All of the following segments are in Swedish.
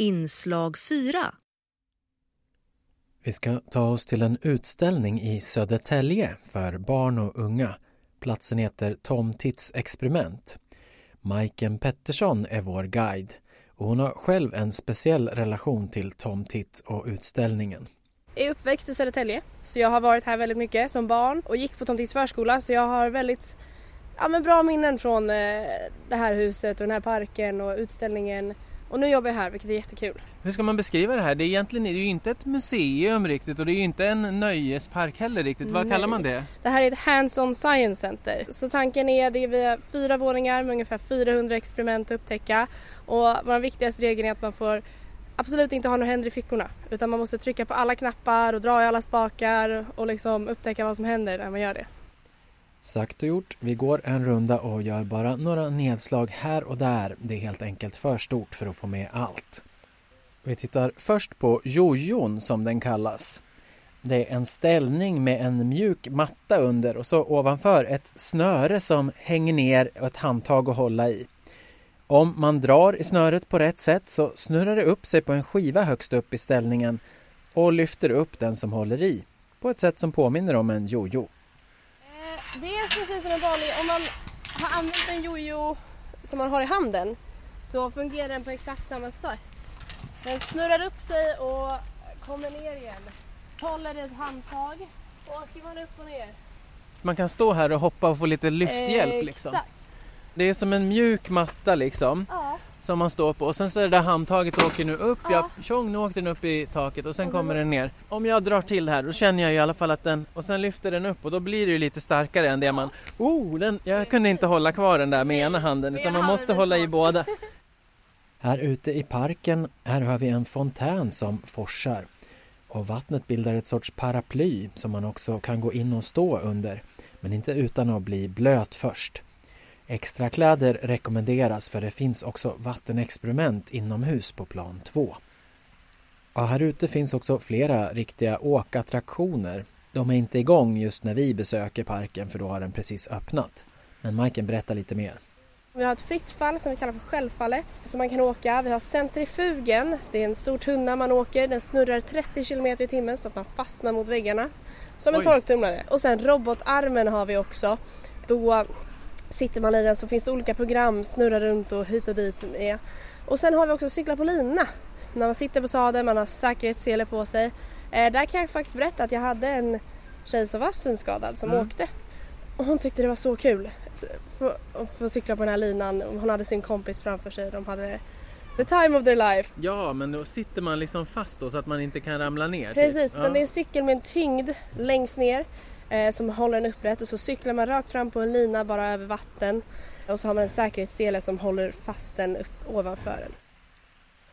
Inslag 4. Vi ska ta oss till en utställning i Södertälje för barn och unga. Platsen heter Tom Tits Experiment. Maiken Pettersson är vår guide och hon har själv en speciell relation till Tom Tits och utställningen. Jag är uppväxt i Södertälje så jag har varit här väldigt mycket som barn och gick på Tom Tits förskola så jag har väldigt bra minnen från det här huset och den här parken och utställningen. Och nu jobbar jag här, vilket är jättekul. Hur ska man beskriva det här? Det är egentligen det är ju inte ett museum riktigt och det är ju inte en nöjespark heller riktigt. Vad kallar man det? Det här är ett hands-on science center. Så tanken är att vi har 4 våningar med ungefär 400 experiment att upptäcka. Och vår viktigaste regel är att man får absolut inte ha några händer i fickorna. Utan man måste trycka på alla knappar och dra i alla spakar och liksom upptäcka vad som händer när man gör det. Sagt och gjort, vi går en runda och gör bara några nedslag här och där. Det är helt enkelt för stort för att få med allt. Vi tittar först på jojon som den kallas. Det är en ställning med en mjuk matta under och så ovanför ett snöre som hänger ner och ett handtag att hålla i. Om man drar i snöret på rätt sätt så snurrar det upp sig på en skiva högst upp i ställningen och lyfter upp den som håller i på ett sätt som påminner om en jojo. Det är precis som en vanlig, om man har använt en jojo som man har i handen så fungerar den på exakt samma sätt. Den snurrar upp sig och kommer ner igen. Håller ett handtag och åker man upp och ner. Man kan stå här och hoppa och få lite lyfthjälp liksom. Exakt. Det är som en mjuk matta liksom som man står på och sen så är det där handtaget åker nu upp. Nu åkte den upp i taket och sen kommer den ner. Om jag drar till här då känner jag i alla fall att den och sen lyfter den upp och då blir det ju lite starkare än det man... jag kunde inte hålla kvar den där med ena handen utan man måste hålla i båda. Här ute i parken här har vi en fontän som forsar och vattnet bildar ett sorts paraply som man också kan gå in och stå under men inte utan att bli blöt först. Extra kläder rekommenderas för det finns också vattenexperiment inomhus på plan 2. Och här ute finns också flera riktiga åkattraktioner. De är inte igång just när vi besöker parken för då har den precis öppnat. Men Maiken berättar lite mer. Vi har ett fritt fall som vi kallar för självfallet som man kan åka. Vi har centrifugen, det är en stor tunna man åker. Den snurrar 30 km i timmen så att man fastnar mot väggarna. Som en torktumlare. Och sen robotarmen har vi också. Då sitter man i den så finns det olika program, snurrar runt och hit och dit. Och sen har vi också cykla på lina. När man sitter på sadeln, man har säkerhetssele på sig. Där kan jag faktiskt berätta att jag hade en tjej som var synskadad som åkte. Och hon tyckte det var så kul att få cykla på den här linan. Hon hade sin kompis framför sig, de hade the time of their life. Ja, men då sitter man liksom fast då så att man inte kan ramla ner. Precis, typ. Det är en cykel med en tyngd längst ner. Som håller den upprätt och så cyklar man rakt fram på en lina bara över vatten och så har man en säkerhetssele som håller fast den upp ovanför den.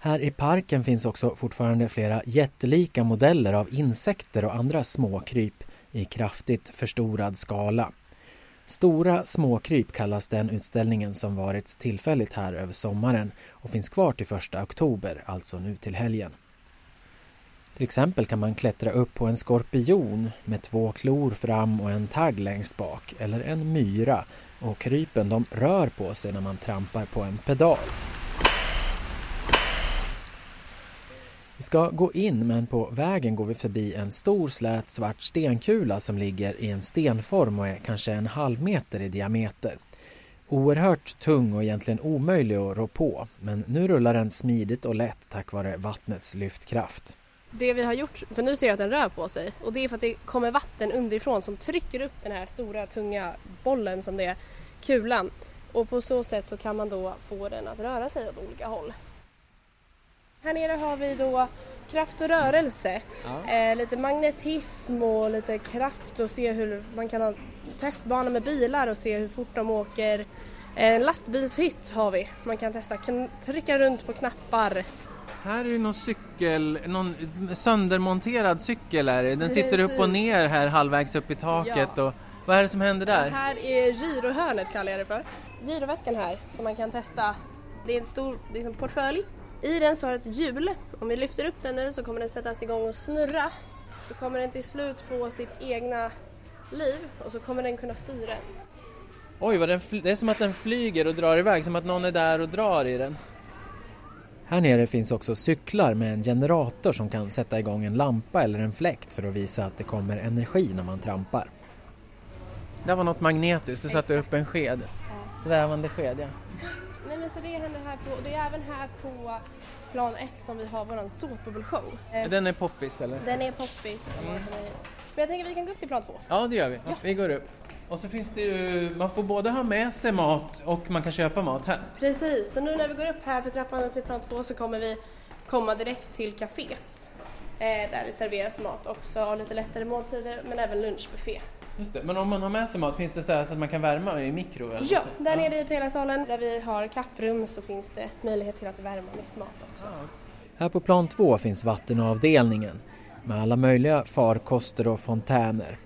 Här i parken finns också fortfarande flera jättelika modeller av insekter och andra småkryp i kraftigt förstorad skala. Stora småkryp kallas den utställningen som varit tillfälligt här över sommaren och finns kvar till 1 oktober, alltså nu till helgen. Till exempel kan man klättra upp på en skorpion med 2 klor fram och en tagg längst bak eller en myra och krypen de rör på sig när man trampar på en pedal. Vi ska gå in men på vägen går vi förbi en stor slät svart stenkula som ligger i en stenform och är kanske 1,5 meter i diameter. Oerhört tung och egentligen omöjlig att rå på men nu rullar den smidigt och lätt tack vare vattnets lyftkraft. Det vi har gjort, för nu ser jag att den rör på sig och det är för att det kommer vatten underifrån som trycker upp den här stora tunga bollen som det är, kulan. Och på så sätt så kan man då få den att röra sig åt olika håll. Här nere har vi då kraft och rörelse, lite magnetism och lite kraft och se hur man kan ha testbanor med bilar och se hur fort de åker. En lastbilshytt har vi, man kan testa trycka runt på knappar. Här är ju någon söndermonterad cykel är det. Den sitter upp och ner här halvvägs upp i taket. Ja. Och vad är det som händer där? Det här är gyrohörnet kallar jag det för. Gyroväskan här som man kan testa. Det är en stor portfölj. I den så har ett hjul. Om vi lyfter upp den nu så kommer den sättas igång och snurra. Så kommer den till slut få sitt egna liv och så kommer den kunna styra den. Oj, det är som att den flyger och drar iväg. Som att någon är där och drar i den. Här nere finns också cyklar med en generator som kan sätta igång en lampa eller en fläkt för att visa att det kommer energi när man trampar. Det var något magnetiskt, du satte upp en sked. Ja. Svävande sked, ja. Nej, men så det händer här på, det är även här på plan 1 som vi har vår såpbubbelshow. Den är poppis, eller? Den är poppis. Mm. Men jag tänker att vi kan gå upp till plan 2. Ja, det gör vi. Ja. Vi går upp. Och så finns det ju, man får både ha med sig mat och man kan köpa mat här. Precis, så nu när vi går upp här för trappan upp till plan 2 så kommer vi komma direkt till kaféet. Där det serveras mat också, lite lättare måltider men även lunchbuffé. Just det, men om man har med sig mat, finns det så här så att man kan värma i mikro? Eller ja, så? Där nere i pelarsalen där vi har kapprum så finns det möjlighet till att värma med mat också. Ja. Här på plan 2 finns vattenavdelningen med alla möjliga farkoster och fontäner.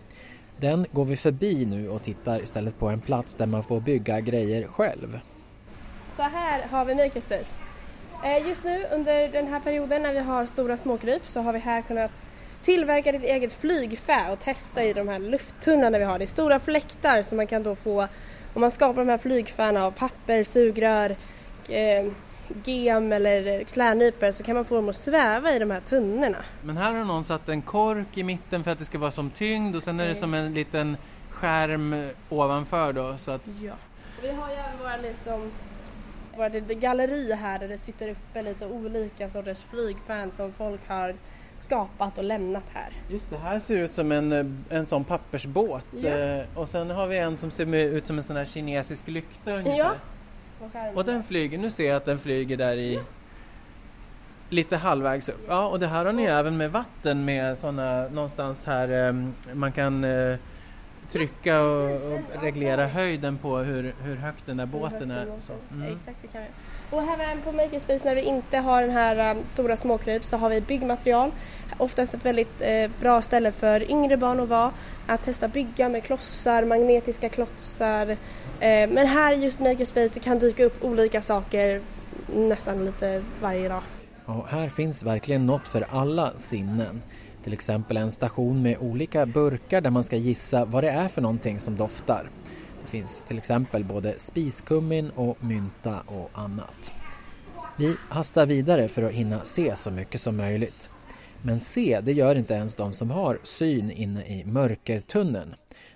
Den går vi förbi nu och tittar istället på en plats där man får bygga grejer själv. Så här har vi Microspace. Just nu under den här perioden när vi har stora småkryp så har vi här kunnat tillverka ditt eget flygfä och testa i de här lufttunnorna vi har. Det är stora fläktar som man kan då få om man skapar de här flygfärna av papper, sugrör, gem eller klärnyper så kan man få dem att sväva i de här tunnorna. Men här har någon satt en kork i mitten för att det ska vara som tyngd och sen är det som en liten skärm ovanför då. Så att... Ja. Och vi har ju även vårt galleri här där det sitter uppe lite olika sorters flygfärn som folk har skapat och lämnat här. Just det, här ser ut som en sån pappersbåt. Ja. Och sen har vi en som ser ut som en sån här kinesisk lykta ungefär. Ja. Och den flyger, nu ser jag att den flyger där i lite halvvägs upp. Ja, och det här har ni även med vatten med sådana någonstans här man kan trycka och reglera höjden på hur högt den där båten är. Så. Mm. Exakt, det kan vi. Och här på Makerspace när vi inte har den här stora småkryp så har vi byggmaterial. Oftast ett väldigt bra ställe för yngre barn att vara. Att testa bygga med klossar, magnetiska klossar. Men här just Makerspace kan dyka upp olika saker nästan lite varje dag. Och här finns verkligen något för alla sinnen. Till exempel en station med olika burkar där man ska gissa vad det är för någonting som doftar. Det finns till exempel både spiskummin och mynta och annat. Vi hastar vidare för att hinna se så mycket som möjligt. Men se, det gör inte ens de som har syn inne i mörkertunneln.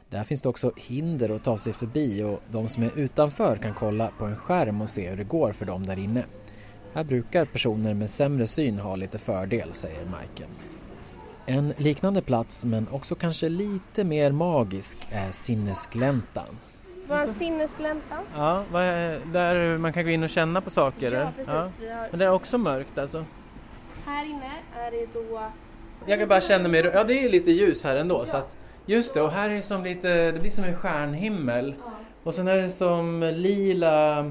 Där finns det också hinder att ta sig förbi och de som är utanför kan kolla på en skärm och se hur det går för dem där inne. Här brukar personer med sämre syn ha lite fördel, säger Maiken. En liknande plats, men också kanske lite mer magisk, är sinnesgläntan. Vad är sinnesgläntan? Ja, där man kan gå in och känna på saker. Ja, precis. Ja. Men det är också mörkt alltså. Här inne är det då... Jag kan bara känna mig... Ja, det är lite ljus här ändå, ja. Så att... Just det, och här är det som lite... Det blir som en stjärnhimmel. Ja. Och sen är det som lila...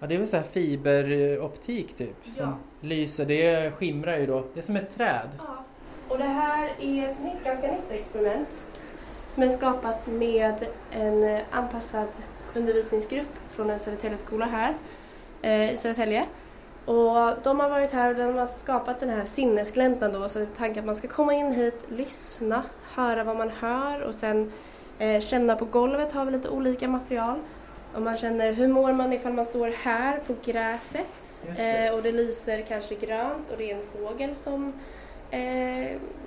Ja, det är väl så här fiberoptik typ. Som lyser, det skimrar ju då. Det är som ett träd. Ja. Och det här är ett ganska nytt experiment som är skapat med en anpassad undervisningsgrupp från en Södertäljeskola här i Södertälje. Och de har varit här och de har skapat den här sinnesgläntan då, så tanken att man ska komma in hit, lyssna, höra vad man hör och sen känna på golvet har vi lite olika material. Och man känner hur mår man ifall man står här på gräset och det lyser kanske grönt och det är en fågel som...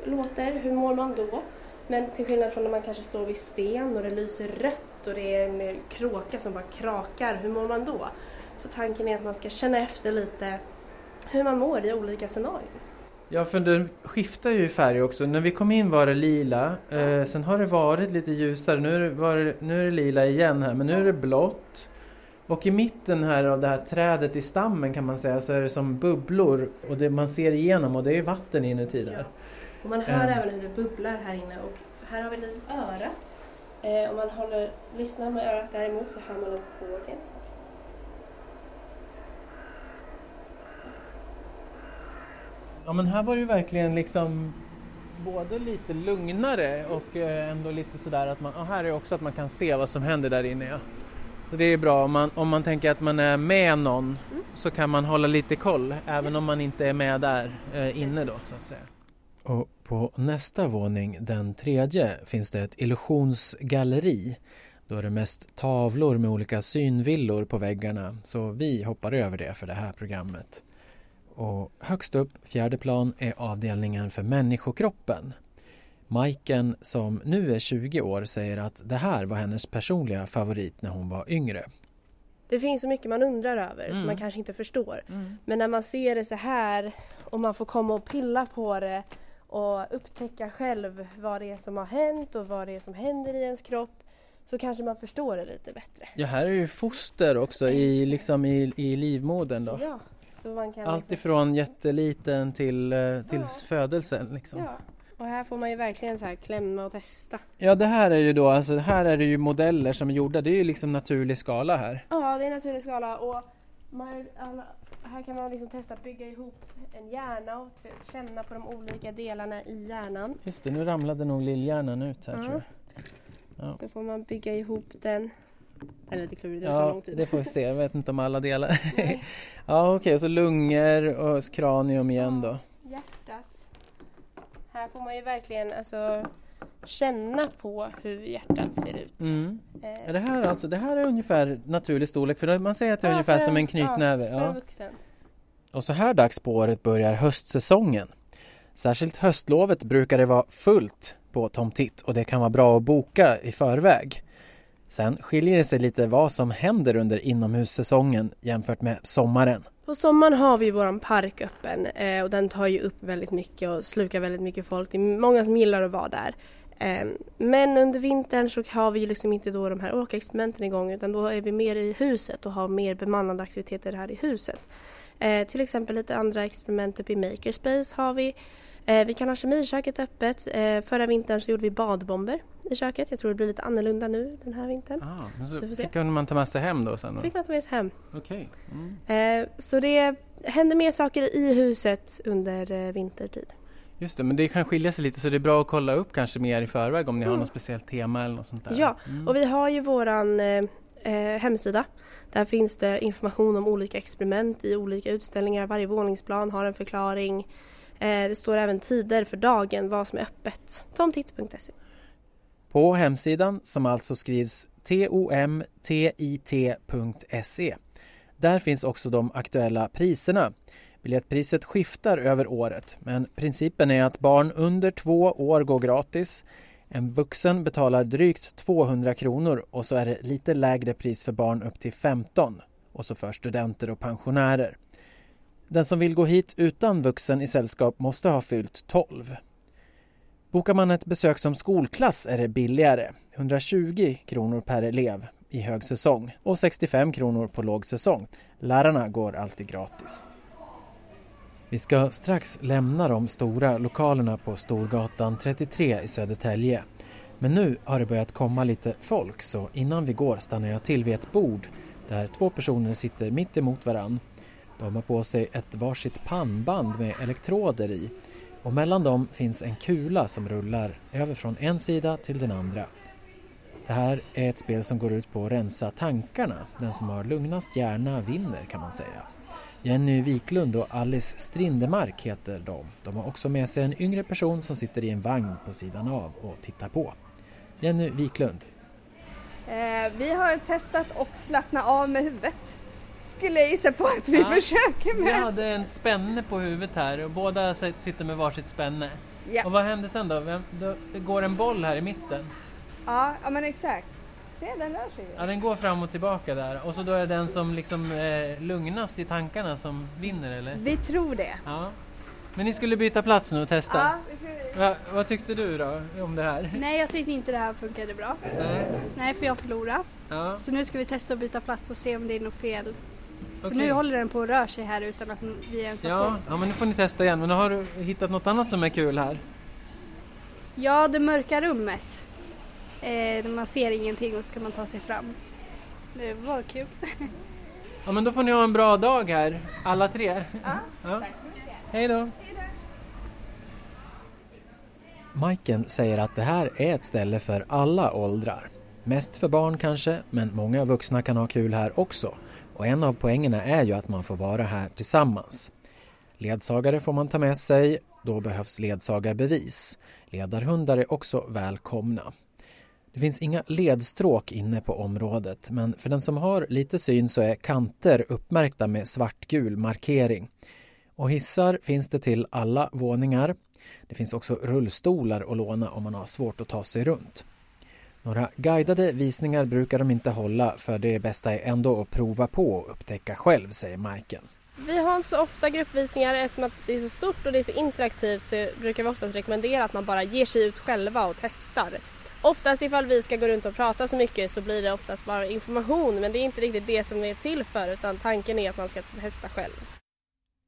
låter, hur mår man då? Men till skillnad från när man kanske står vid sten och det lyser rött och det är en kråka som bara krakar, hur mår man då? Så tanken är att man ska känna efter lite hur man mår i olika scenarier. Ja, för den skiftar ju färg också. När vi kom in var det lila, sen har det varit lite ljusare, nu är det lila igen här, men nu är det blått. Och i mitten här av det här trädet i stammen kan man säga så är det som bubblor och det man ser igenom och det är vatten inuti där. Ja. Och man hör även hur det bubblar här inne och här har vi ett öra. Om man lyssnar med örat däremot så hör man upp fågeln. Ja, men här var det ju verkligen liksom både lite lugnare och ändå lite sådär att man, och här är också att man kan se vad som händer där inne. Ja. Så det är bra om man tänker att man är med någon så kan man hålla lite koll även om man inte är med där inne då så att säga. Och på nästa våning, den 3:e, finns det ett illusionsgalleri. Då är det mest tavlor med olika synvillor på väggarna så vi hoppar över det för det här programmet. och högst upp, fjärde plan, är avdelningen för människokroppen. Maiken, som nu är 20 år, säger att det här var hennes personliga favorit när hon var yngre. Det finns så mycket man undrar över som man kanske inte förstår. Mm. Men när man ser det så här och man får komma och pilla på det och upptäcka själv vad det är som har hänt och vad det är som händer i ens kropp, så kanske man förstår det lite bättre. Ja, här är ju foster också i livmodern då. Ja, så man kan allt ifrån jätteliten till födelsen liksom. Ja. Och här får man ju verkligen så här klämma och testa. Ja, det här är ju då, alltså här är det ju modeller som är gjorda. Det är ju liksom naturlig skala här. Ja, det är naturlig skala och här kan man liksom testa att bygga ihop en hjärna och känna på de olika delarna i hjärnan. Just det, nu ramlade nog lillhjärnan ut här tror jag. Ja. Så får man bygga ihop den. Eller lite klurigt, det tar lång tid. Det får vi se, jag vet inte om alla delar. Ja, okej, så lungor och kranium igen då. Hjärtat. Här får man ju verkligen alltså känna på hur hjärtat ser ut. Mm. Det här är ungefär naturlig storlek, för man säger att det är ungefär som en knytnäve. Vuxen. Och så här dags på året börjar höstsäsongen. Särskilt höstlovet brukar det vara fullt på Tom Titt och det kan vara bra att boka i förväg. Sen skiljer det sig lite vad som händer under inomhussäsongen jämfört med sommaren. På sommaren har vi vår park öppen och den tar ju upp väldigt mycket och slukar väldigt mycket folk. Det är många som gillar att vara där. Men under vintern så har vi ju liksom inte då de här åkerexperimenten igång, utan då är vi mer i huset och har mer bemannade aktiviteter här i huset. Till exempel lite andra experiment uppe i Microspace har vi. Vi kan ha kemiköket öppet. Förra vintern så gjorde vi badbomber i köket. Jag tror det blir lite annorlunda nu den här vintern. Så kunde man ta med sig hem då sen? Då? Fick man ta med sig hem. Okej. Mm. Så det händer mer saker i huset under vintertid. Just det, men det kan skilja sig lite så det är bra att kolla upp kanske mer i förväg om ni har något speciellt tema eller något sånt där. Ja, och vi har ju våran hemsida. Där finns det information om olika experiment i olika utställningar. Varje våningsplan har en förklaring. Det står även tider för dagen, vad som är öppet. tomtit.se. På hemsidan, som alltså skrivs tomtit.se, där finns också de aktuella priserna. Biljettpriset skiftar över året, men principen är att barn under 2 år går gratis. En vuxen betalar drygt 200 kronor och så är det lite lägre pris för barn upp till 15 och så för studenter och pensionärer. Den som vill gå hit utan vuxen i sällskap måste ha fyllt 12. Bokar man ett besök som skolklass är det billigare. 120 kronor per elev i högsäsong och 65 kronor på lågsäsong. Lärarna går alltid gratis. Vi ska strax lämna de stora lokalerna på Storgatan 33 i Södertälje. Men nu har det börjat komma lite folk, så innan vi går stannar jag till vid ett bord där 2 personer sitter mitt emot varann. De har på sig ett varsitt pannband med elektroder i och mellan dem finns en kula som rullar över från en sida till den andra. Det här är ett spel som går ut på att rensa tankarna. Den som har lugnast hjärna vinner, kan man säga. Jenny Wiklund och Alice Strindemark heter de. De har också med sig en yngre person som sitter i en vagn på sidan av och tittar på. Jenny Wiklund. Vi har testat att slappna av med huvudet. Skulle gissa på att vi försöker med. Vi hade en spänne på huvudet här och båda sitter med varsitt spänne. Ja. Och vad hände sen då? Det går en boll här i mitten. Ja men exakt. Se, den rör sig. Ja, den går fram och tillbaka där. Och så då är den som liksom lugnast i tankarna som vinner, eller? Vi tror det. Ja. Men ni skulle byta plats nu och testa. Ja, vi skulle... Vad tyckte du då om det här? Nej, jag tyckte inte det här funkade bra. Nej, för jag förlorade. Ja. Så nu ska vi testa att byta plats och se om det är något fel. Okay. Nu håller den på att röra sig här utan att vi ens har koll. Ja, men nu får ni testa igen. Men har du hittat något annat som är kul här? Ja, det mörka rummet. Man ser ingenting och så ska man ta sig fram. Det var kul. Ja, men då får ni ha en bra dag här, alla tre. Ja. Tack så mycket. Hej då. Maiken säger att det här är ett ställe för alla åldrar. Mest för barn kanske, men många vuxna kan ha kul här också. Och en av poängerna är ju att man får vara här tillsammans. Ledsagare får man ta med sig, då behövs ledsagarbevis. Ledarhundar är också välkomna. Det finns inga ledstråk inne på området, men för den som har lite syn så är kanter uppmärkta med svartgul markering. Och hissar finns det till alla våningar. Det finns också rullstolar att låna om man har svårt att ta sig runt. Några guidade visningar brukar de inte hålla, för det bästa är ändå att prova på och upptäcka själv, säger Maiken. Vi har inte så ofta gruppvisningar eftersom att det är så stort och det är så interaktivt, så brukar vi oftast rekommendera att man bara ger sig ut själva och testar. Oftast ifall vi ska gå runt och prata så mycket så blir det oftast bara information, men det är inte riktigt det som det är till för, utan tanken är att man ska testa själv.